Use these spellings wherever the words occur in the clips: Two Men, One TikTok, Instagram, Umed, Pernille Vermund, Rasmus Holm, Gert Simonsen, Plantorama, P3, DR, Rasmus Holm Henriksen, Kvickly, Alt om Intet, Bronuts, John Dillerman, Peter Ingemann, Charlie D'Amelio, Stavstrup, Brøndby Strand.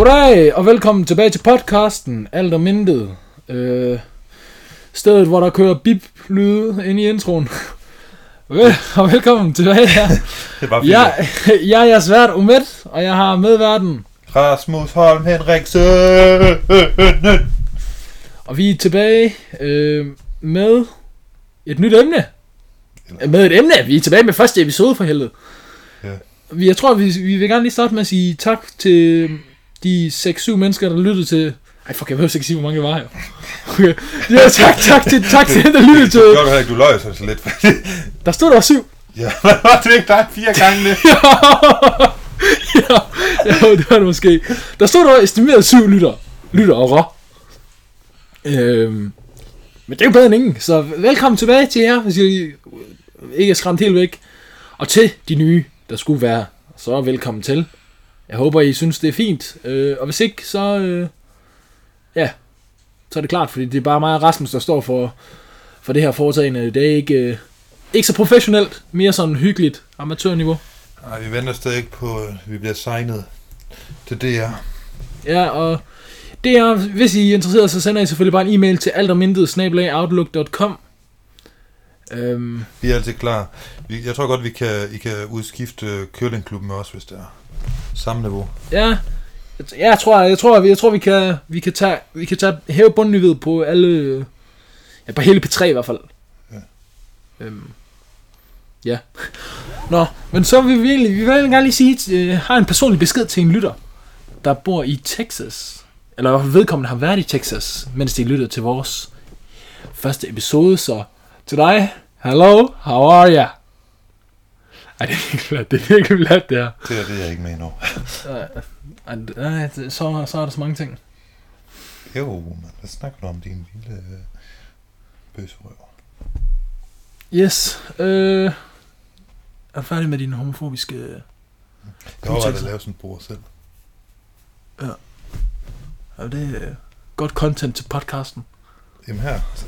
Goddag, og velkommen tilbage til podcasten Alt om Intet. Stedet, hvor der kører bip-lyde ind i introen. Og velkommen tilbage her. Det var fint. Jeg er jeres vært, Umed, og jeg har medværten Rasmus Holm Henriksen. Og vi er tilbage med et nyt emne. Med et emne, vi er tilbage med første episode for helvede. Ja. Jeg tror, vi vil gerne lige starte med at sige tak til de 6-7 mennesker, der lyttede til... Ej, fuck, jeg behøver ikke sige, hvor mange det var her. Okay. Ja, tak til dem, der lyttede til... Det gjorde du ikke, du løg så lidt. Der stod der 7. Ja, men var det ikke dig 4 gange det? Ja, det var det måske. Der stod der estimeret 7 lytter og rå. Men det er jo bedre end ingen, så velkommen tilbage til jer, hvis I ikke er skræmt helt væk. Og til de nye, der skulle være, så velkommen til. Jeg håber, I synes, det er fint. Og hvis ikke, så... ja, så er det klart, fordi det er bare mig og Rasmus, der står for det her foretagende. Det er ikke så professionelt, mere sådan hyggeligt amatørniveau. Nej, vi venter stadig ikke på, at vi bliver signet til DR. Ja, og DR, hvis I er interesseret, så sender I selvfølgelig bare en e-mail til altomintet@outlook.com. Vi er altid klar. Jeg tror godt, I kan udskifte curlingklubben med os, hvis det er samme niveau. Ja, jeg tror vi kan tage hæve bundniveauet på alle, ja, på hele P3 i hvert fald. Ja. Ja. Nå, men så vi vil gerne lige sige, at jeg har en personlig besked til en lytter, der bor i Texas, eller vedkommende har været i Texas, mens de lyttede til vores første episode, så til dig, hello, how are you? Ej, det er ikke blot, det her. Det er det, jeg ikke med endnu. Så er der så mange ting. Jo, man, hvad snakker du om, din lille bøsrøver? Yes, er færdig med dine homofobiske... Jeg overvejede at lave sådan en bror selv. Ja. Og det er godt content til podcasten. Jamen her, så.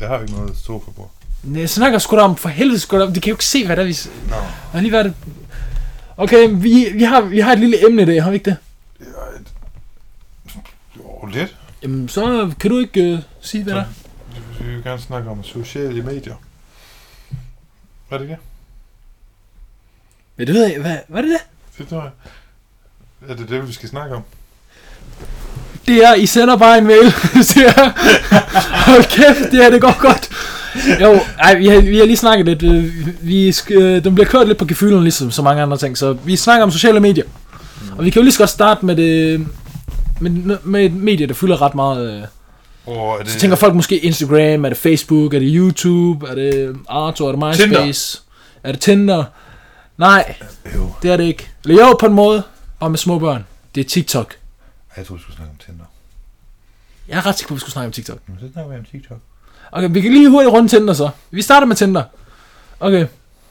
Jeg har ikke noget sofa på. Næh, snakker sgu da om, for helvede sgu da om, de kan jo ikke se, hvad der er, vi... Nå. No. Lige det... Okay, vi har et lille emne i dag, har vi ikke det? Ja, jo, lidt. Jamen, så kan du ikke sige, hvad der er? Vi vil gerne snakke om sociale medier. Hvad er det? Ja, det ved jeg. Hvad er det? Det tror jeg. Er det det, vi skal snakke om? Det er, I sender bare en mail, siger jeg. Hold kæft, det her, det går godt. Jo, ej, vi har lige snakket lidt. Den bliver kørt lidt på gefylen, ligesom så mange andre ting. Så vi snakker om sociale medier. Og vi kan jo lige så godt starte med det, med et medie, der fylder ret meget. Det, så tænker folk måske Instagram, er det Facebook, er det YouTube, er det Arto, er det MySpace, Tinder. Er det Tinder? Nej, jo. Det er det ikke. Eller jo, på en måde, og med små børn. Det er TikTok. Jeg tror vi skulle snakke om Tinder. Jeg er ret sikker på, vi skulle snakke om TikTok. Men så snakker vi om TikTok. Okay, vi kan lige hurtigt runde Tinder så. Vi starter med Tinder. Okay,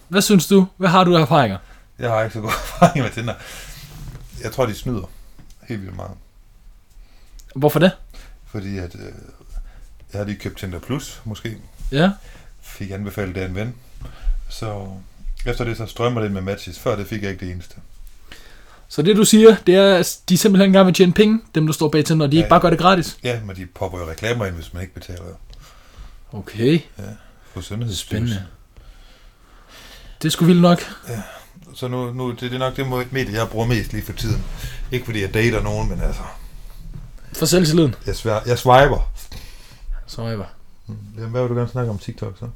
hvad synes du? Hvad har du af erfaringer? Jeg har ikke så gode erfaringer med Tinder. Jeg tror, de snyder helt vildt meget. Hvorfor det? Fordi at jeg har lige købt Tinder Plus, måske. Ja. Fik anbefalet det af en ven. Så efter det, så strømmer det med matches. Før det fik jeg ikke det eneste. Så det du siger, det er, at de simpelthen gerne vil tjene penge, dem der står bag Tinder, og de ikke bare gør det gratis? Ja, men de popper jo reklamer ind, hvis man ikke betaler. Okay. Ja, for sundhedsstyrelsen. Spændende. Det er sgu vildt nok. Ja, så nu det er nok det medie, jeg bruger mest lige for tiden. Ikke fordi jeg dater nogen, men altså... For selvtilliden? Jeg swiper. Swiper. Jamen, hvad vil du gerne snakke om TikTok så?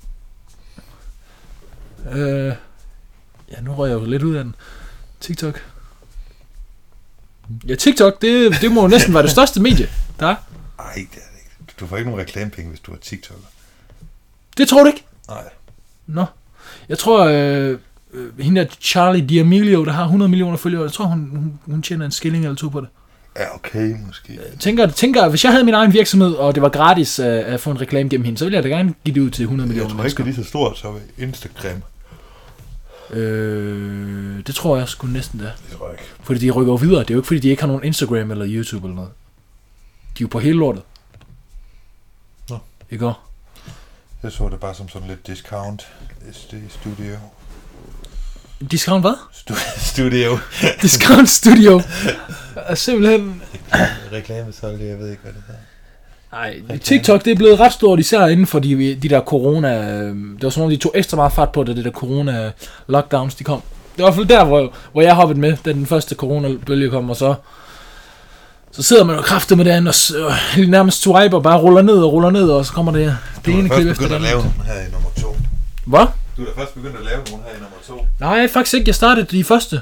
Ja, nu røg jeg jo lidt ud af den. TikTok. Ja, TikTok, det må jo næsten være det største medie, der er. Ej, det er det ikke. Du får ikke nogen reklamepenge, hvis du er TikToker. Det tror du ikke? Nej. Nå. Jeg tror, hende der Charlie D'Amelio, der har 100 millioner følgere, jeg tror, hun tjener en skilling eller to på det. Ja, okay, måske. Jeg tænker, hvis jeg havde min egen virksomhed, og det var gratis at få en reklame gennem hende, så ville jeg da gerne give det ud til 100 millioner mennesker. Jeg tror ikke, det er lige så stort som Instagram. Det tror jeg sgu næsten da. Det tror jeg ikke. Fordi de rykker videre. Det er jo ikke fordi de ikke har nogen Instagram eller YouTube eller noget. De er jo på hele lortet. Nå. Ikke? Jeg så det bare som sådan lidt discount studio. Discount hvad? Studio. Discount studio. Simpelthen reklamesolde, jeg ved ikke, hvad det er. Nej, TikTok det er blevet ret stort, især inden for de der corona... Det var sådan noget, de tog ekstra meget fat på, da det der corona-lockdowns, de kom. Det var i hvert fald der, hvor jeg hoppede med, da den første corona-bølge kom, og så sidder man og kræfter med det andet, og nærmest swiper bare ruller ned, og så kommer det ene klip efter det andet. Du er først begyndt at lave den her i nummer 2. Hvad? Du er da først begyndt at lave den her i nummer 2. Nej, faktisk ikke. Jeg startede de første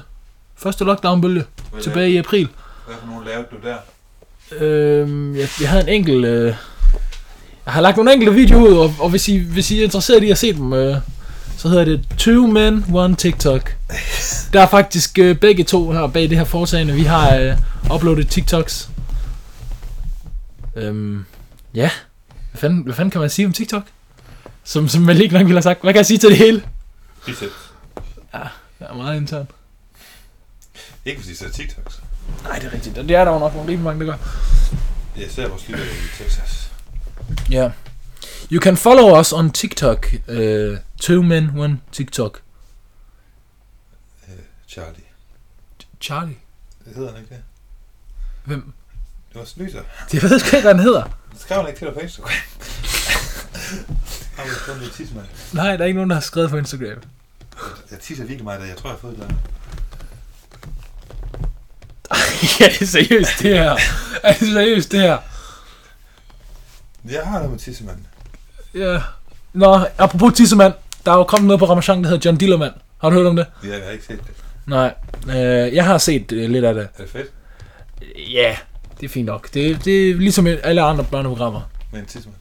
lockdown-bølge tilbage i april. Hvad for nogen lavede du der? Jeg havde en enkelt... jeg har lagt nogle enkelte videoer ud, og hvis I er interesseret i at se dem, så hedder det Two Men, One TikTok. Der er faktisk begge to her bag det her foretagende. Vi har uploadet TikToks. Ja. Hvad fanden kan man sige om TikTok? Som man ikke nok ville have sagt. Hvad kan jeg sige til det hele? Biceps. Ja, det er meget internt. Ikke fordi det er TikToks. Nej, det er rigtigt. Det er der jo nok nogle rimelig mange, der gør. Jeg ser vores lille i Texas. Ja. Yeah. You can follow us on TikTok. Two Men, One TikTok. Charlie. Charlie? Det hedder han ikke det. Hvem? Det var Snyser. Det ved sgu ikke, hvad han hedder. Det skrev han ikke til dig på Instagram. Nej, der er ikke nogen, der har skrevet på Instagram. Jeg tisser virkelig meget, jeg tror, jeg har fået et eller andet. Ja, det er seriøst det her. Jeg har noget med tissemand. Ja. Nå, apropos tissemand. Der er jo kommet noget på Ramachan, der hedder John Dillerman. Har du hørt om det? Ja, jeg har ikke set det. Nej, jeg har set lidt af det. Er det fedt? Ja, det er fint nok. Det er ligesom alle andre børneprogrammer. Men tissemand?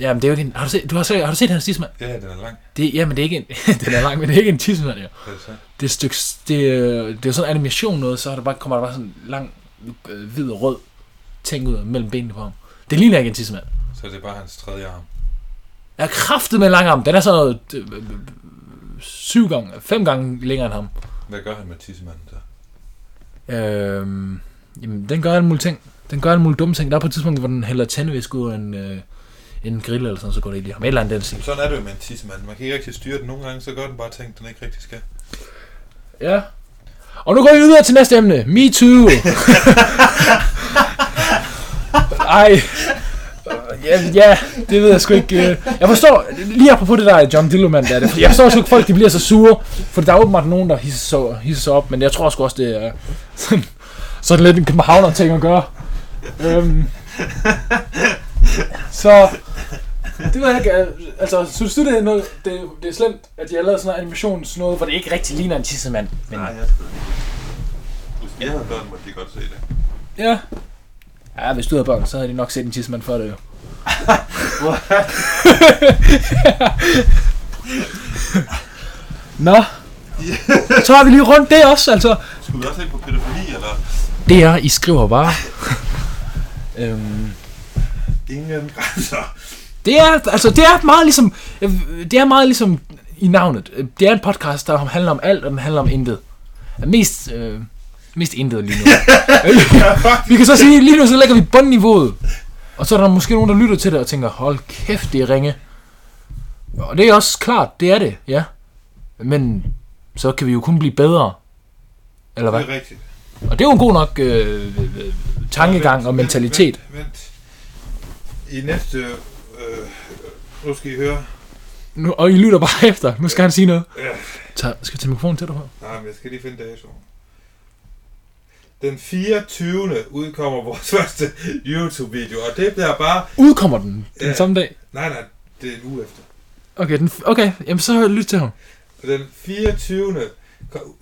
Ja, men det er jo ikke en... Har du set hans tissemand? Ja, den er lang. Men det er ikke en... den er lang, men det er ikke en tissemand, jo. Hvad er det så? Det er stykke... Det er jo sådan en animation noget, så kommer der bare sådan en lang, hvid og rød ting ud mellem benene på ham. Det ligner ikke en tissemand. Så det er bare hans tredje arm? Jeg er kraftet med en lang arm. Den er sådan noget... 5 gange længere end ham. Hvad gør han med tissemanden så? Jamen, den gør alle mulige ting. Den gør alle mulige dumme ting. Der er på et tidspunkt, hvor den hælder tændevæsk ud af en grill eller sådan, så går det ikke lige ham. Eller andet, sådan er det jo med en tissemand. Man kan ikke rigtig styre den nogle gange, så gør den bare ting, den ikke rigtig skal. Ja. Og nu går vi videre til næste emne. Me too. Ej. Ja, det ved jeg sgu ikke. Jeg forstår, lige apropos det der John Dillerman, der er det. Jeg forstår sgu ikke, folk de bliver så sure. For der er åbenbart nogen, der hisser sig op. Men jeg tror sgu også, det er sådan lidt en københavner-ting at gøre. Så det var ikke, altså synes du det er noget, det er slemt, at de har lavet sådan noget animations noget, hvor det ikke rigtig ligner en tissemand? Men... Nej, jeg ved det. Hvis jeg havde børn, måtte de godt se det. Ja. Ja, hvis du havde børn, så havde de nok set en tissemand før det jo. Nå. Så har vi lige rundt det også, altså. Skulle vi også ind på pædofili, eller? Det er, I skriver bare. Ingen grænser. Det er meget ligesom, i navnet. Det er en podcast, der handler om alt, og den handler om intet. Mest intet lige nu. Vi kan så sige, lige nu så lægger vi bundniveauet. Og så er der måske nogen, der lytter til det og tænker, hold kæft, det er ringe. Og det er også klart, det er det, ja. Men så kan vi jo kun blive bedre. Eller hvad? Det er rigtigt. Og det er jo en god nok tankegang og mentalitet. Vent. I næste... nu skal I høre. Nu, og I lytter bare efter. Nu skal han sige noget. Skal jeg tage mikrofonen til dig her? Nej, men jeg skal lige finde datoen. Den 24. udkommer vores første YouTube-video, og det bliver bare... Udkommer den samme dag? Nej, det er en uge efter. Okay, jamen så lyt til ham. Den 24.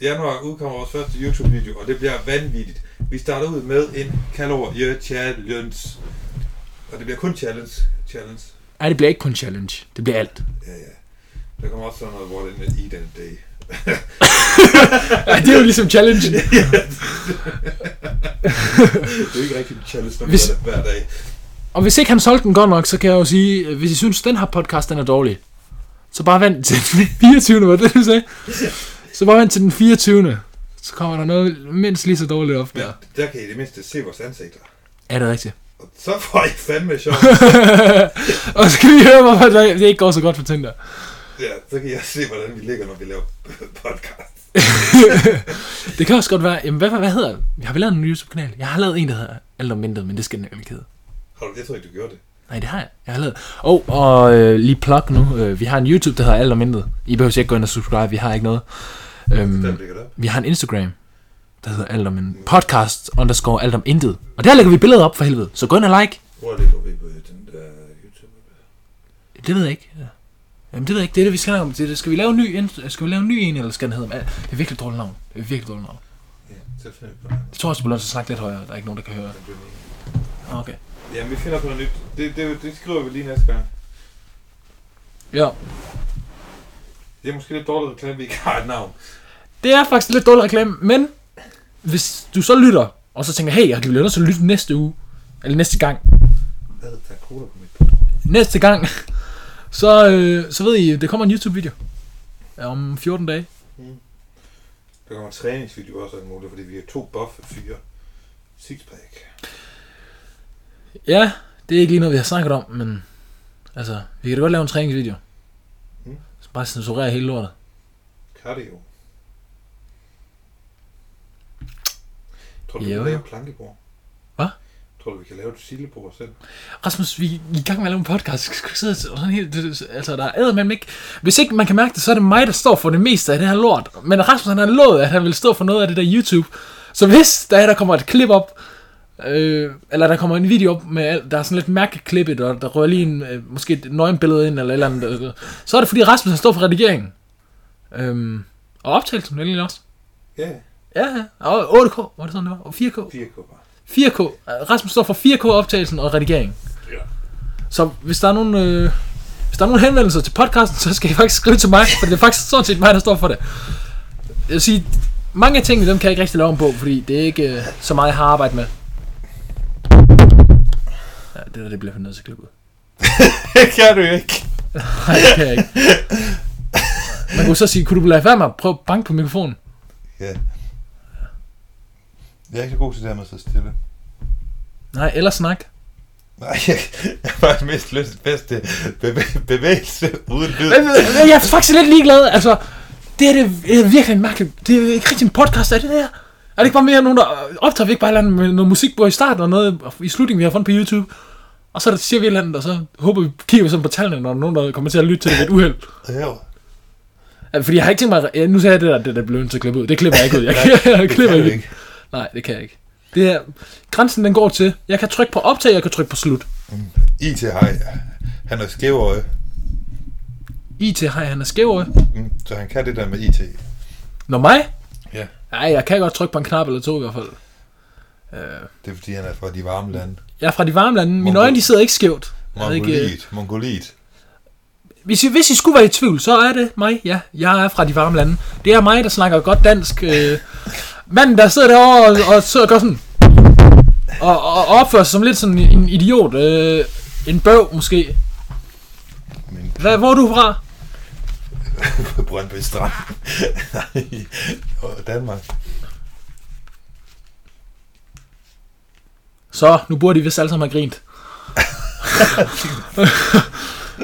januar udkommer vores første YouTube-video, og det bliver vanvittigt. Vi starter ud med en kalorier-challenge, og det bliver kun challenge. Nej, det bliver ikke kun challenge. Det bliver alt. Ja. Der kommer også sådan noget, hvor det er en eat and day. Ej, det er jo ligesom challenge. Det er jo ikke rigtig en challenge, når det hver dag. Og hvis ikke han solgte den godt nok, så kan jeg jo sige, hvis I synes, den her podcast den er dårlig, så bare vent til den 24. Var det, du sagde? Så bare vent til den 24. Så kommer der noget mindst lige så dårligt op der. Men der kan I det mindste se vores ansigter. Er det rigtigt? Så får I fandme sjovt. Og så kan vi høre, hvorfor det ikke går så godt for Tinder. Ja, så kan jeg se, hvordan vi ligger, når vi laver podcast. Det kan også godt være. Jamen, hvad hedder? Jeg har vel lavet en YouTube-kanal. Jeg har lavet en, der hedder Alt om Intet, men det skal den jo ikke hedde. Har du det? Jeg tror ikke, du gjorde det. Nej, det har jeg. Jeg har lavet. Og lige plug nu. Vi har en YouTube, der hedder Alt om Intet. I behøver ikke gå ind og subscribe. Vi har ikke noget. Vi har en Instagram, der hedder Alt om Intet. Podcast_Alt om Intet. Og der lægger vi billeder op for helvede. Så gå ind og like. Hvor ligger vi på den der YouTube? Det ved jeg ikke. Jamen det ved jeg ikke, det er det vi skal om. Skal vi lave en ny, en, eller skal den hedde? Det er virkelig dårligt navn. Ja, selvfølgelig. Det tror jeg også, at Bologna skal snakke lidt højere. Der er ikke nogen, der kan høre. Okay. Jamen vi finder på noget nyt. Det skriver vi lige næste gang. Ja. Det er måske lidt dårligt at klemme, vi ikke har et navn. Det er faktisk lidt dårligt at klemme, men hvis du så lytter, og så tænker, hey, jeg kan blive nødt til at lytte næste uge, eller næste gang. Hvad der koder på mit bord? Næste gang. Så ved I, det kommer en YouTube-video om 14 dage. Mm. Der kommer en træningsvideo også, fordi vi er to buffet fyre. Sixpack. Ja, det er ikke lige noget, vi har snakket om, men altså, vi kan da godt lave en træningsvideo. Mm. Så bare censurere hele lortet. Cardio. Tror du, vi kan lave plankebord? Hvad? Tror du, vi kan lave et sillebord selv? Rasmus, vi er i gang med at lave en podcast. Altså, der er eddermame ikke. Hvis ikke man kan mærke det, så er det mig, der står for det meste af det her lort. Men Rasmus, han har lovet, at han vil stå for noget af det der YouTube. Så hvis der kommer et klip op, eller der kommer en video op med, der er sådan lidt mærkeligt klippet, og der rører lige en, måske et nøgenbillede ind, eller andet. Så er det, fordi Rasmus, han står for redigeringen. Og optagelsen, egentlig også. Ja. Ja, og 8K, var det sådan, det var? Og 4K. 4K bare. 4K. Rasmus står for 4K-optagelsen og redigeringen. Ja. Så hvis der er nogen henvendelser til podcasten, så skal I faktisk skrive til mig, for det er faktisk sådan set mig, der står for det. Jeg vil sige, mange af tingene, dem kan jeg ikke rigtig lave om på, fordi det er ikke så meget, jeg har arbejdet med. Ja, det bliver for nødt til at klippe ud. Det kan du ikke. Nej, det kan jeg ikke. Man kunne så sige, kunne du lade være med at prøve at banke på mikrofonen? Ja. Jeg er ikke så god til det her med at sidde stille. Nej, eller snak. Nej, jeg har faktisk mest lyst til bedste bevægelse uden lyd. Jeg er faktisk lidt ligeglad. Altså, det er virkelig mærkeligt. Det er ikke rigtig en podcast, er det der? Er det ikke bare mere nogen, der optager vi ikke bare et eller andet med noget musik på i starten og noget i slutningen, vi har fundet på YouTube? Og så siger vi et eller andet, og så håber vi, kigger vi sådan på tallene, når nogen, der kommer til at lytte til det et uheld. Ja, fordi jeg har ikke tænkt mig, nu sagde jeg det der blev nødt til at klippe ud. Det klipper jeg ikke ud. Jeg klipper ikke. Nej, det kan jeg ikke. Det her, grænsen den går til, jeg kan trykke på optag, jeg kan trykke på slut. IT-hej, han er skævøje. Så han kan det der med IT. Nå, mig? Ja. Nej, jeg kan godt trykke på en knap eller to i hvert fald. Det er fordi, han er fra de varme lande. Jeg er fra de varme lande. Mine øjne, de sidder ikke skævt. Mongoliet. Hvis I skulle være i tvivl, så er det mig. Ja, jeg er fra de varme lande. Det er mig, der snakker godt dansk. Manden, der sidder derovre og gør sådan, og opfører sig som lidt sådan en idiot, en bøv måske. Hvor er du fra? Brøndby Strand. Nej, Danmark. Så, nu burde de vist alle sammen have grint.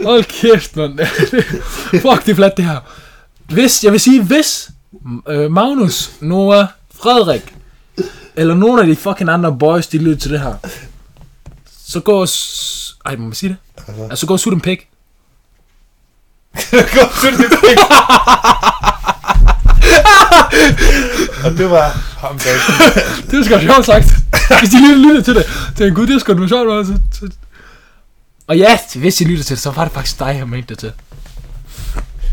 Hold kæft, mand. Fuck, det er flat det her. Hvis Magnus, Noah, Frederik eller nogle af de fucking andre boys, de lytter til det her, så gå og må man sige det? Altså, gå og sutte en pik. Gå og sutte en pik. Og det var ham der. Det var sgu sjovt sagt. Hvis de lytter til det, tænker gud, det er sgu noget sjovt. Og ja, hvis de lytter til det, så var det faktisk dig, jeg mente det til.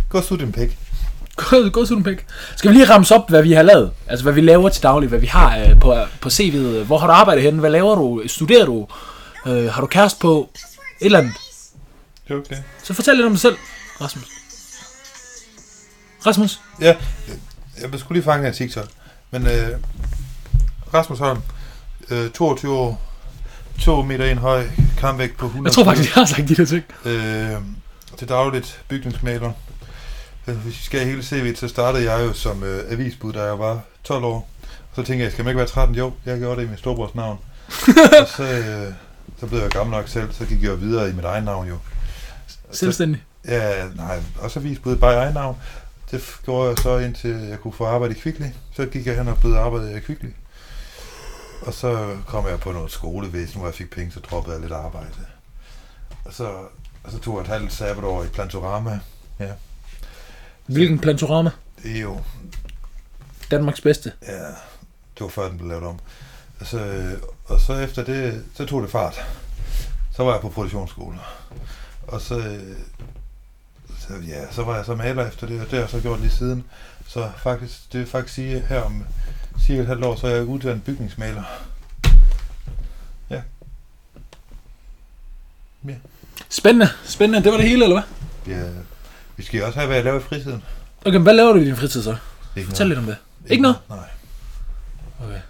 Gå og sutte en pik. God sudenpæk. Skal vi lige ramse op, hvad vi har lavet? Altså, hvad vi laver til daglig, hvad vi har på CV'et. Hvor har du arbejdet henne? Hvad laver du? Studerer du? Har du kæreste på? Et eller andet. Det er okay. Så fortæl lidt om dig selv, Rasmus. Ja, jeg blev sgu lige fanget af TikTok. Men Rasmus Holm, 22 år, 2 meter en høj, kampvægt på 100. Jeg tror faktisk, jeg har sagt de der ting. Til dagligt bygningsmaler. Hvis I skal hele CV'et, så startede jeg jo som avisbud, da jeg var 12 år. Og så tænkte jeg, skal man ikke være 13? Jo, jeg gjorde det i min storebrors navn. Og så blev jeg gammel nok selv, så gik jeg videre i mit egen navn jo. Selvstændig? Ja, nej, også avisbud, bare i egen navn. Det gjorde jeg så, indtil jeg kunne få arbejde i Kvickly. Så gik jeg hen og blev arbejdet i Kvickly. Og så kom jeg på noget skolevæsen, hvor jeg fik penge, så droppede jeg lidt arbejde. Og så tog jeg et halvt sabbatår i Plantorama. Ja. Hvilken Plantorama? Jo. Danmarks bedste? Ja, det var før den blev lavet om. Og så efter det, så tog det fart. Så var jeg på produktionsskole. Og så var jeg så maler efter det, og det har jeg så gjort lige siden. Så faktisk, det vil faktisk sige, her om cirka et halvt år, så er jeg uddannet bygningsmaler. Ja. Ja. Spændende. Det var det hele, eller hvad? Ja. Vi skal også have, hvad jeg laver i fritiden. Okay, men hvad laver du i din fritid så? Fortæl lidt om det. Ikke noget? Nej. Okay.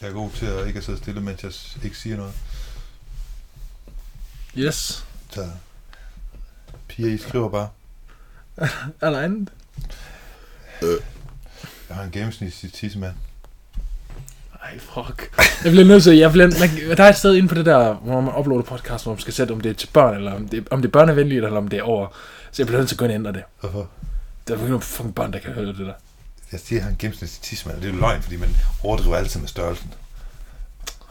Jeg er god til at ikke sidde stille, mens jeg ikke siger noget. Yes. Så. Piger, I skriver bare. Er der andet? Jeg har en gennemsnitlig tissemand. Ej, fuck. Jeg bliver nødt til... der er et sted inde på det der, hvor man uploader podcast, hvor man skal sætte, om det er til børn, eller om det er børnevenligt, eller om det er over. Så jeg bliver nødt til at gå ind og ændre det. Hvorfor? Der er jo ikke nogen fucking børn, der kan høre det der. Jeg siger, at jeg har en gennemsnitlig tissemand, og det er jo løgn, fordi man overdriver altid med størrelsen.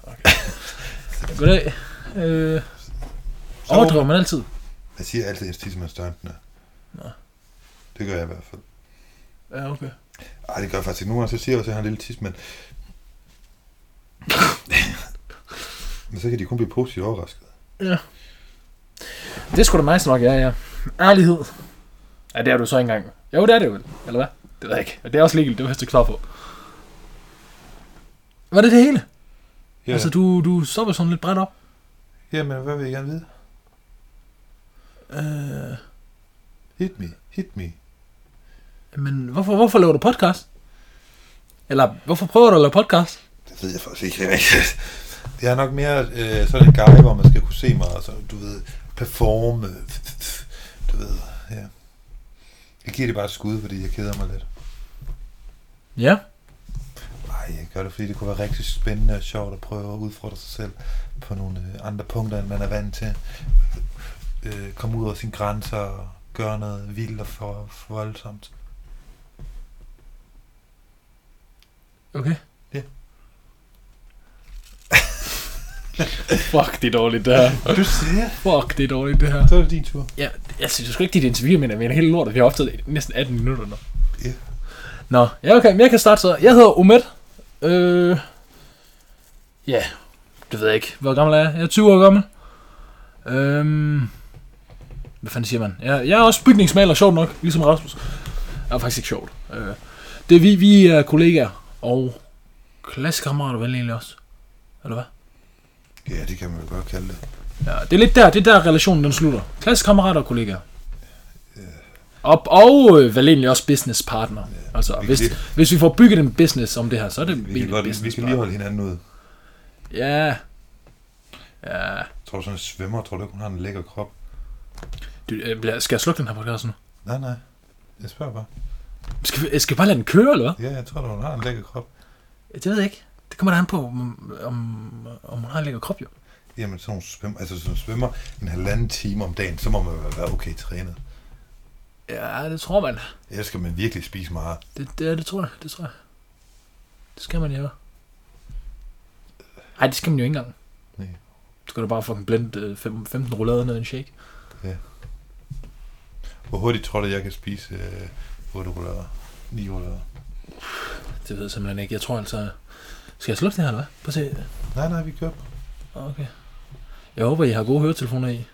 Okay. Goddag. Overdriver man altid? Jeg siger altid, at ens tissemand størrelsen er. Nå. Det gør jeg i hvert fald. Ja, okay. Ej, det gør jeg faktisk ikke. Nogle gange så siger jeg også, at jeg har en lille tissemand. Men så kan de kun blive positivt overrasket. Ja. Det er sgu da mig nok, ja. Ærlighed. Ja, det er du så ikke engang. Jo, det er det jo, eller hvad? Det ved jeg ikke. Og det er også ligegyldigt, det var jeg ikke klar på. Var det det hele? Ja. Altså, du stopper sådan lidt bredt op. Jamen, hvad vil jeg gerne vide? Hit me. Men hvorfor laver du podcast? Eller hvorfor prøver du at lave podcast? Det ved jeg faktisk ikke rigtigt. Jeg er nok mere sådan en guy, hvor man skal kunne se mig, altså, du ved, performe, du ved, ja. Jeg giver det bare et skud, fordi jeg keder mig lidt. Ja. Nej, jeg gør det, fordi det kunne være rigtig spændende og sjovt at prøve at udfordre sig selv på nogle andre punkter, end man er vant til. Komme ud over sine grænser og gøre noget vildt og for voldsomt. Okay. Ja. Fuck, det er dårligt det her. Du siger? Fuck, det er dårligt det her. Så er det din tur. Ja, altså du skal ikke dit interview, men jeg mener hele lortet. Vi har optaget næsten 18 minutter nu. Ja. Yeah. Nå, ja okay, men jeg kan starte så. Jeg hedder Umed. Ja, det ved jeg ikke. Hvor gammel er jeg? Jeg er 20 år gammel. Hvad fanden siger man? Jeg er også bygningsmaler, sjovt nok, ligesom Rasmus. Det er faktisk ikke sjovt. Det er vi er kollegaer og klassekammerater vel egentlig også. Eller hvad? Ja, det kan man jo godt kalde det. Ja, det er lidt der, det er der relationen den slutter. Klassekammerater og kollegaer. Ja. Og vel egentlig også businesspartner. Ja, altså, hvis vi får bygget en business om det her, så er det vi kan lige holde hinanden ud. Ja. Ja. Tror du sådan en svømmer? Tror du ikke, hun har en lækker krop? Skal jeg slukke den her podcast nu? Nej. Jeg spørger bare. Skal vi bare lade den køre, eller hvad? Ja, jeg tror, hun har en lækker krop. Det ved jeg ikke. Det kommer der an på, om hun har en lækker krop, jo. Jamen, så hun svømmer en halvanden time om dagen, så må man være okay trænet. Ja, det tror man. Ellers skal man virkelig spise meget. Det tror jeg. Det skal man jo. Ej, det skal man jo ikke engang. Nej. Så skal du bare fucking blende 15 roulader ned i en shake. Ja. Hvor hurtigt tror du, jeg kan spise 8 roulader? 9 roulader? Det ved jeg simpelthen ikke. Jeg tror altså... Skal jeg slukke det her, eller hvad? Prøv at se. Nej, vi kører. Okay. Jeg håber, I har gode høretelefoner i.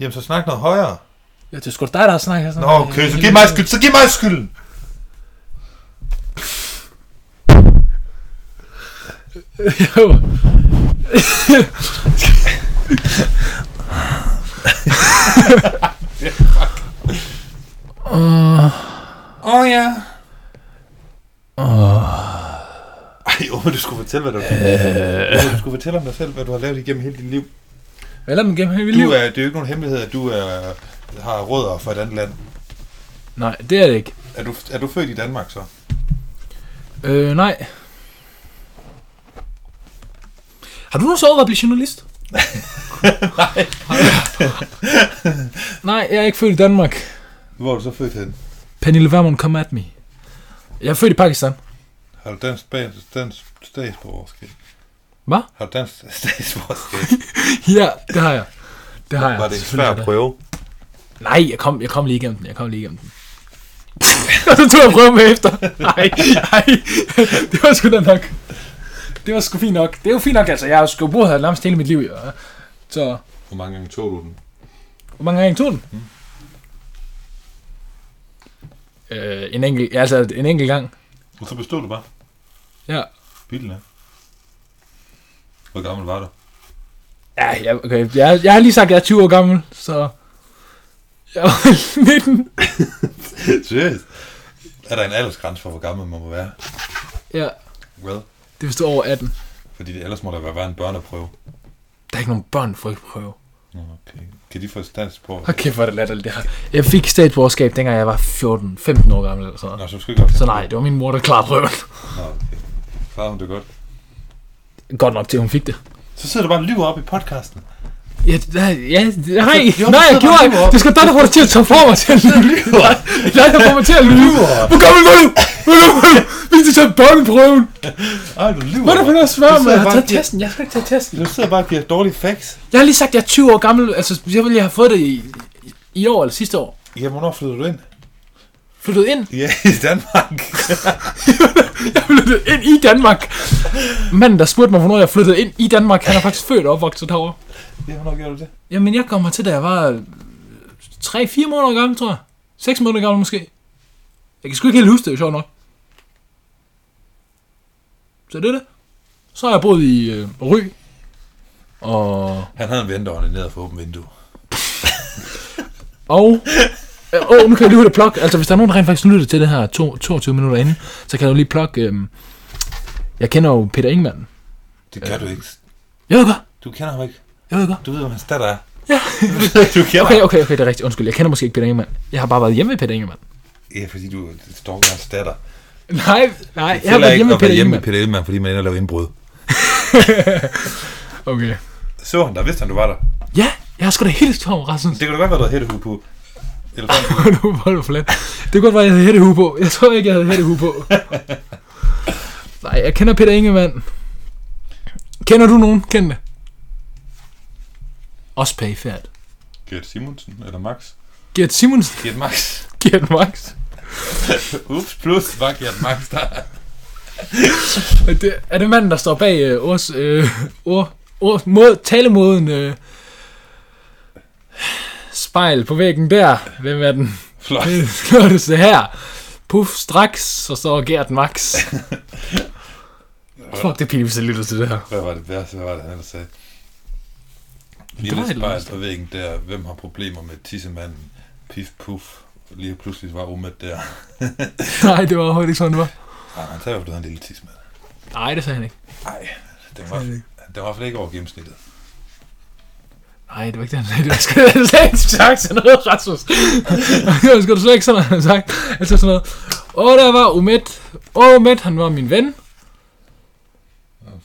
Jamen, så snak noget højere. Ja, det er sgu da dig, der har snakket. Nå, okay, så giv mig skyld. Så giv mig skylden! Jo. Ja. Ej, du skulle fortælle, hvad du har lavet. Du skulle fortælle om dig selv, hvad du har lavet igennem hele dit liv. Hvad har du igennem hele dit liv? Det er jo ikke nogen hemmelighed, at du har rødder fra et andet land. Nej, det er det ikke. Er du født i Danmark så? Nej. Har du nu så overvejet at blive journalist? Nej. Nej, jeg er ikke født i Danmark. Hvor er du så født hen? Pernille Vermund, come at me. Jeg er født i Pakistan. Har du dansk statsborgerskab? Hvad? Har du dansk statsborgerskab? Ja, det har jeg. Det har jeg. Var det en svær prøve? Nej, jeg kom lige igennem den. Og så tog jeg prøve med efter. Nej. Det var sgu da nok. Det var sgu fint nok. Det er jo fint nok, altså. Jeg har sgu boet her nærmest hele mit liv. Ja. Så... Hvor mange gange tog du den? En enkelt gang. Og så bestod du bare? Ja. Bilen er. Hvor gammel var du? Ja, jeg har lige sagt, at jeg er 20 år gammel, så... Jeg var 19. Seriøst? Er der en aldersgrænse for, hvor gammel man må være? Ja. Well. Det bestod over 18. Fordi ellers må der være en børneprøve. Der er ikke nogen børnefrygtprøve. Okay. Kan de få statsborgerskab? Okay, hvor er det latterligt det her. Jeg fik statsborgerskab, dengang jeg var 14-15 år gammel eller sådan. Nå, så skal jeg godt. Så nej, det var min mor, der klarede prøven. Nå, okay. Klarede hun det godt? Godt nok til, hun fik det. Så sidder du bare og lyver op i podcasten. Jeg gjorde ikke. Det skal da der få dig til at tage for mig til at lyve. Hvor gammel var du? Hvis du tager børneprøven. Ej, du lyver. Hvad er det for noget at sværme? Jeg har taget testen. Jeg skal ikke tage testen. Du sidder bare og giver dårlige facts. Jeg har lige sagt, at jeg er 20 år gammel. Altså, jeg ville have fået det i år eller sidste år. Ja, hvornår flyttede du ind? Flyttede ind? Ja, i Danmark. Jeg flyttede ind i Danmark. Manden, der spurgte mig, hvornår jeg flyttede ind i Danmark, han er faktisk født og opvokset herovre. Ja, hvornår gjorde du det? Jamen, jeg kom hertil, da jeg var 3-4 måneder gammel, tror jeg. 6 måneder gammel, måske. Jeg kan sgu ikke helt huske det, sjovt nok. Så det er det. Så har jeg boet i Ry. Og... Han havde en ven, der ordnede ned for åbent vindue. Og... nu kan jeg lige hurtigt plukke. Altså, hvis der er nogen, der rent faktisk lytter til det her 22 minutter inden, så kan jeg jo lige plukke... jeg kender jo Peter Ingemann. Det kan du ikke. Jo, jeg gør. Du kender ham ikke. Jo, jeg gør. Du ved, hvad hans datter er. Ja. Du kender ham. Okay, det er rigtigt. Undskyld, jeg kender måske ikke Peter Ingemann. Jeg har bare været hjemme med Peter Ingemann. Ja, fordi du står med hans datter. Nej. Jeg har været hjemme med Peter Ingemann. Med Peter Ingemann, fordi man ender og laver indbrud. Okay. Så han der. Vidste han, du var der? Ja, jeg har sgu da helt stor Rasmus. Det kunne da godt være, du havde på. Det kunne godt være, jeg havde hættehue på. Jeg tror ikke, jeg havde hættehue på. Nej, jeg kender Peter Ingemann. Kender du nogen kendte? Også pæfærd. Gert Simonsen eller Max? Gert Simonsen? Gert Max. Ups, plus var Gert Max der. Det, er det manden, der står bag talemåden... Spejl på væggen der. Hvem er den? Flot. Slår du se her. Puff, straks, så står Gert Max. Fuck, det pinligt, hvis jeg lytter til det her. Hvad var det værste? Hvad var det, han der sagde? Lille spejl på væggen der. Hvem har problemer med tissemanden? Piff, puff. Lige pludselig var Umed der. Nej, det var overhovedet ikke sådan, det var. Nej, han sagde jo, at du havde en lille tissemand. Nej, det sagde han ikke. Nej, det var i hvert fald ikke over gennemsnittet. Nej, det var ikke det, han sagde. Det var sgu da slet ikke sagt sådan noget, Rasmus. Det var sgu da slet ikke sådan, han sagde. Han sagde sådan noget. Der var Umed. Umed, han var min ven.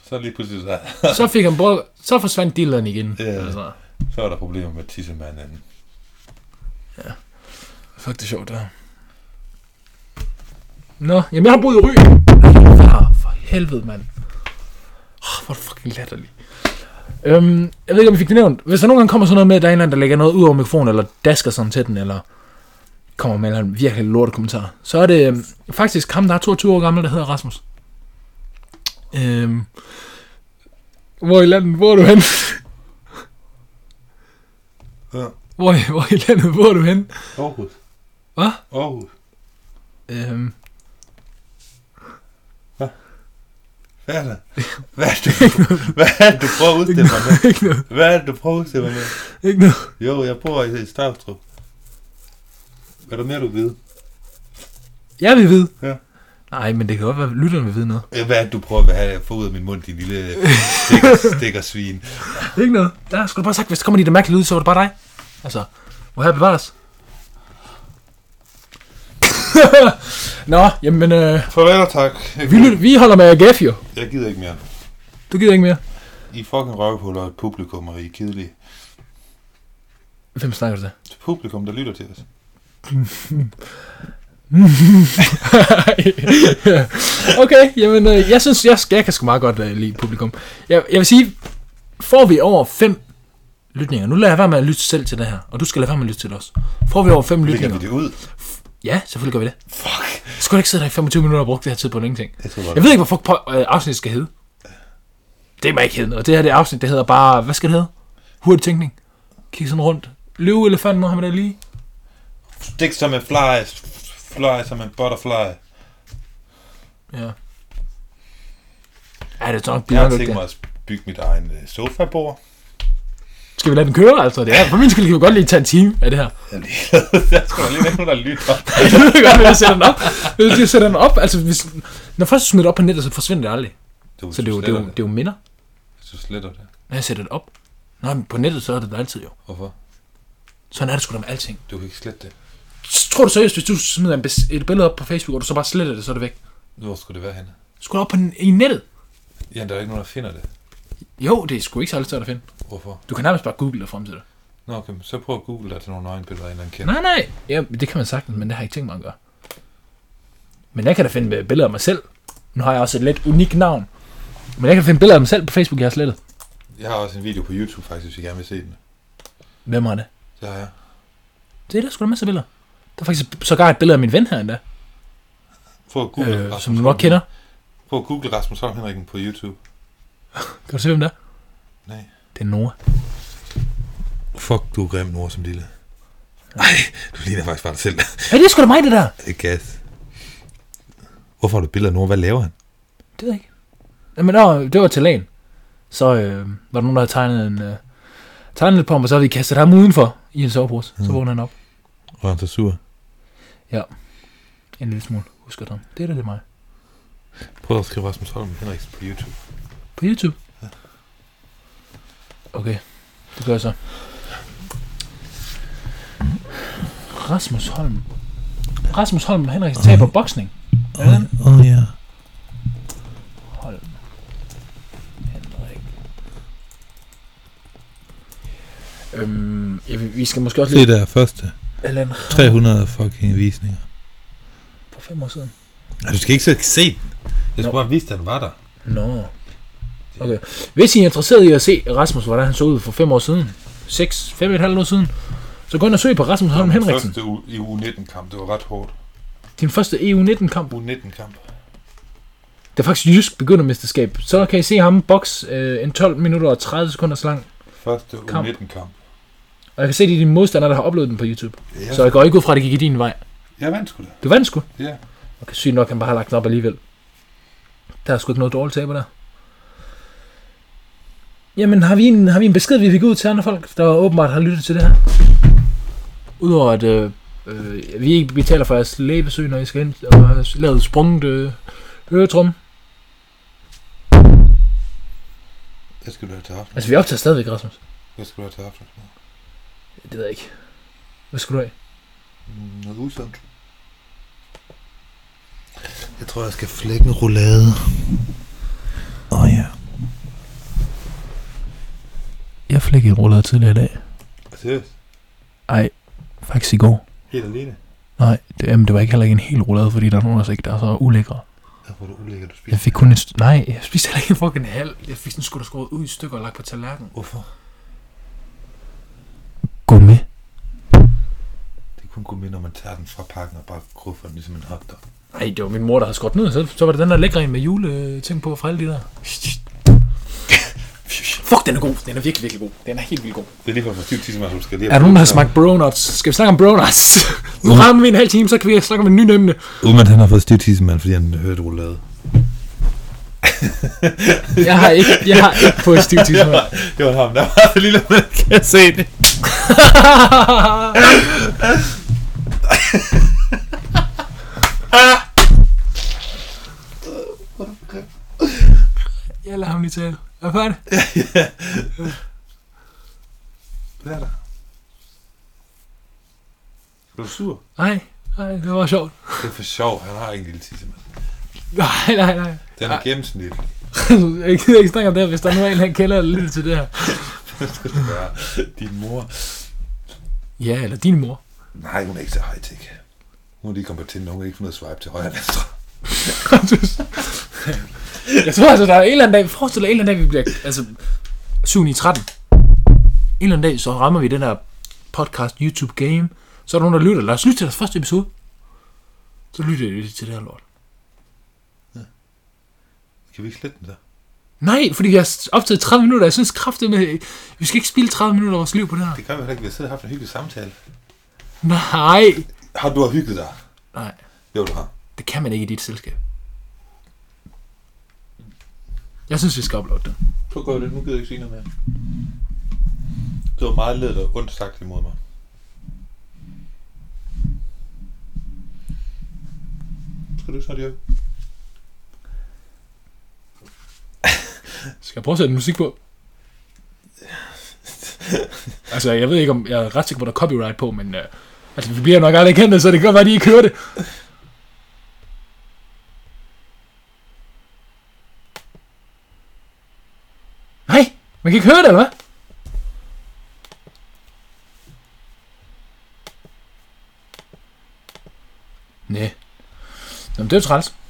Så lige pludselig så... så fik han brugt... Så forsvandt dilleren igen. Yeah. Så var der problemer med tissemanden. Ja. Fuck, det er sjovt, der. Nå, jamen jeg har boet i Ry. For helvede, mand. Hvor fucking latterligt. Jeg ved ikke, om jeg fik det nævnt. Hvis der nogle gange kommer sådan noget med, at der er en eller anden, der lægger noget ud over mikrofonen, eller dasker sådan til den, eller kommer med en eller anden virkelig lortet kommentar, så er det faktisk ham, der er 22 år gammel, der hedder Rasmus. Hvor i landet bor du hen? Aarhus. Hvad? Aarhus. Hvad er det, du prøver at udstille mig med? Ikke noget. Hvad er det, du prøver at udstille mig med? Ikke noget. Jo, jeg bor i Stavstrup. Hvad er der mere, du vil vide? Jeg vil vide? Ja. Nej, men det kan godt være, at lytterne vil vide noget. Hvad er det, du prøver at få ud af min mund, din lille stikkersvin? Ikke noget. Der skulle du bare sagt, hvis der kommer de der mærkelige lyd, så var det bare dig. Altså, hvor her bevares? Nå, jamen... Farvel og tak. Vi holder med at gaffe, jo. Jeg gider ikke mere. Du gider ikke mere? I fucking røvhuller et publikum, og I er kedelige. Hvem snakker du til? Til publikum, der lytter til os. Okay, jamen, jeg synes, jeg kan sgu meget godt lide publikum. Jeg vil sige, får vi over 5 lytninger, nu lader jeg være med at lytte selv til det her, og du skal lade være med at lytte til det også. Får vi over 5 lytninger. Lægger vi det ud? Ja, selvfølgelig gør vi det. Fuck. Skal du ikke sidde der i 25 minutter og bruge det her tid på ingenting? Jeg ved ikke, hvor fuck afsnittet skal hedde. Det må ikke hedde noget. Det her det afsnit, det hedder bare, hvad skal det hedde? Hurtig tænkning. Kig sådan rundt. Løve, elefant, Mohammed Ali. Stik som en fly. Fly som en butterfly. Ja. Ej, det er nok billigt. Jeg har tænkt mig at bygge mit egen sofa-bord. Skal vi lade den køre, altså? Det er, for min skyld kan vi godt lige tage en time af det her. Jeg skal da lige være nogen, der lytter. Jeg ved godt, at jeg sætter den op. Jeg sætter den op. Altså, hvis, når først du smider det op på nettet, så forsvinder det aldrig. Du, så det er jo minder. Du sletter det. Når jeg sætter det op. Nå, men på nettet, så er det der altid jo. Hvorfor? Sådan er det sgu da med alting. Du kan ikke slette det. Tror du seriøst, hvis du smider et billede op på Facebook, og du så bare sletter det, så er det væk? Hvor skulle det være henne? Skulle op på i nettet? Ja, der er ikke nogen, der finder det. Jo, det er sgu ikke så altid at finde. Hvorfor? Du kan nærmest bare google dig frem til det. Nå, okay, så prøv at google dig til nogle nøgenbilleder, en eller anden. Nej, ja, det kan man sagtens, men det har jeg ikke tænkt mig at gøre. Men jeg kan da finde billeder af mig selv. Nu har jeg også et lidt unikt navn. Men jeg kan finde billeder af mig selv på Facebook, jeg har slettet. Jeg har også en video på YouTube faktisk, hvis I gerne vil se den. Hvem har det? Det har jeg. Det er der sgu da masser af billeder. Der er faktisk sågar et billede af min ven her endda. Prøv at google Rasmus, som du nok kender. Prøv at google Rasmus Holm Henriksen på YouTube. Kan du se, hvem der? Nej. Det er Nora. Fuck, du er grim, Nora, som lille. Nej, du ligner faktisk bare dig selv. Ej, det er sgu da mig, det der. Gas. Hvorfor har du billeder af Nora? Hvad laver han? Det ved jeg ikke. Jamen, det var talan. Så var der nogen, der havde tegnet lidt på ham, og så havde de kastet ham udenfor i en sovepose. Så vågnede han op. Og han så sur. Ja. En lille smule, husker du. Det er da det mig. Prøv at skrive Rasmus Holm Henriksen på YouTube. På YouTube? Ja. Okay, det gør jeg så. Rasmus Holm Henriksen taber boksning. Åh ja. Holm Henrik. Vi skal måske også lige... Det der første. 300 fucking visninger. På 5 år siden. Nej, du skal ikke se den. Jeg skulle bare vise, at den var der. Nå. Okay. Hvis I er interesseret i at se Rasmus, hvordan han så ud for 5 år siden, 5,5 år siden, så gå ind og søg på Rasmus Holm Henriksen. Første EU-19-kamp, det var ret hårdt. Din første EU-19-kamp? U19-kamp. Det er faktisk jysk begyndermesterskab. Så kan I se ham bokse en 12 minutter og 30 sekunders lang første U19-kamp. Og jeg kan se, at det er dine modstandere, der har uploadet den på YouTube. Ja. Så jeg går ikke ud fra, at det gik i din vej. Jeg vandt sgu da. Du vandt sgu? Ja. Okay, sygt nok, han bare har lagt den op alligevel. Der er sgu ikke noget dårligt taber der. Jamen, har vi en besked, vi fik ud til andre folk, der åbenbart har lyttet til det her? Udover at vi ikke betaler for jeres lægebesøg, når I skal ind og have lavet sprunget høretrum. Det skal du have til aften. Altså, vi optager stadigvæk, Rasmus. Hvad skal du have til aften? Det ved jeg ikke. Hvad skal du have? Noget udsendt. Jeg tror, jeg skal flække en roulade. Åh ja. Jeg flækkede en roulade tidligere i dag. Seriøst? Ej, faktisk i går. Helt alene? Nej, det var ikke heller ikke en hel roulade, fordi der er nogen, der er så ulækre. Hvorfor er du ulækker, du spiser? Jeg fik kun en... Nej, jeg spiste heller ikke fucking halv. Jeg fik den sgu da skåret ud i stykker og lagt på tallerkenen. Hvorfor? Gourmet. Det er kun gourmet, når man tager den fra pakken og bare gruffer den ligesom en hotdog. Nej, det var min mor, der havde skåret den ud, så var det den der lækre en med juleting på fra alle de der. Fuck, den er god. Den er virkelig, virkelig god. Den er helt vildt god. Det er lige for 20 timer, som skal lige... Er der nogen, der har smagt bronuts? Skal vi snakke om bronuts? Nu rammer vi en halv time, så kan vi snakke om en ny emne. Umed han har fået stiv tidsmand, fordi han hørte roulade. Jeg har ikke fået stiv tidsmand. Det var ham, der var så lille, men kan jeg se det? Jeg lader ham lige tale. Hvad var det? Ja. Hvad er der? Er du sur? Nej, det var sjovt. Det er for sjovt, han har ikke en lille tissemand. Nej. Den er gennemsnitlig. Jeg gider ikke snakke om det her, hvis der nu er en eller kælder eller lytter til det her. Hvad skal det være? Din mor. Ja, eller din mor. Nej, hun er ikke så high-tech. Nu er de kommet til, nogen ikke fundet swipe til højre og venstre. Jeg tror altså, der er en eller anden dag, forestil dig en eller anden dag, vi bliver, altså 7-9-13. En eller anden dag, så rammer vi den her podcast, YouTube game. Så er der nogen, der lytter. Lad os lytte til deres første episode. Så lytter de til det her lort. Ja. Kan vi ikke slette den der? Nej, fordi jeg har optaget 30 minutter. Jeg synes kraftigt med, vi skal ikke spilde 30 minutter af vores liv på det her. Det kan vi heller ikke. Vi har siddet og haft en hyggelig samtale. Nej. Har du hygget dig? Nej. Jo, du har. Det kan man ikke i dit selskab. Jeg synes, vi skal uploade det. Så gør det. Nu gider jeg ikke sige noget mere. Det var meget ledt og ondt sagt imod mig. Skal du snart hjælpe? Skal jeg prøve at sætte musik på? Altså, jeg ved ikke om... Jeg er ret sikker på, der er copyright på, men... altså, vi bliver nok aldrig kendt, så det kan godt være, at I ikke hører det. Nej! Man kan ikke høre det, eller hvad? Næh. Jamen, det er jo træls.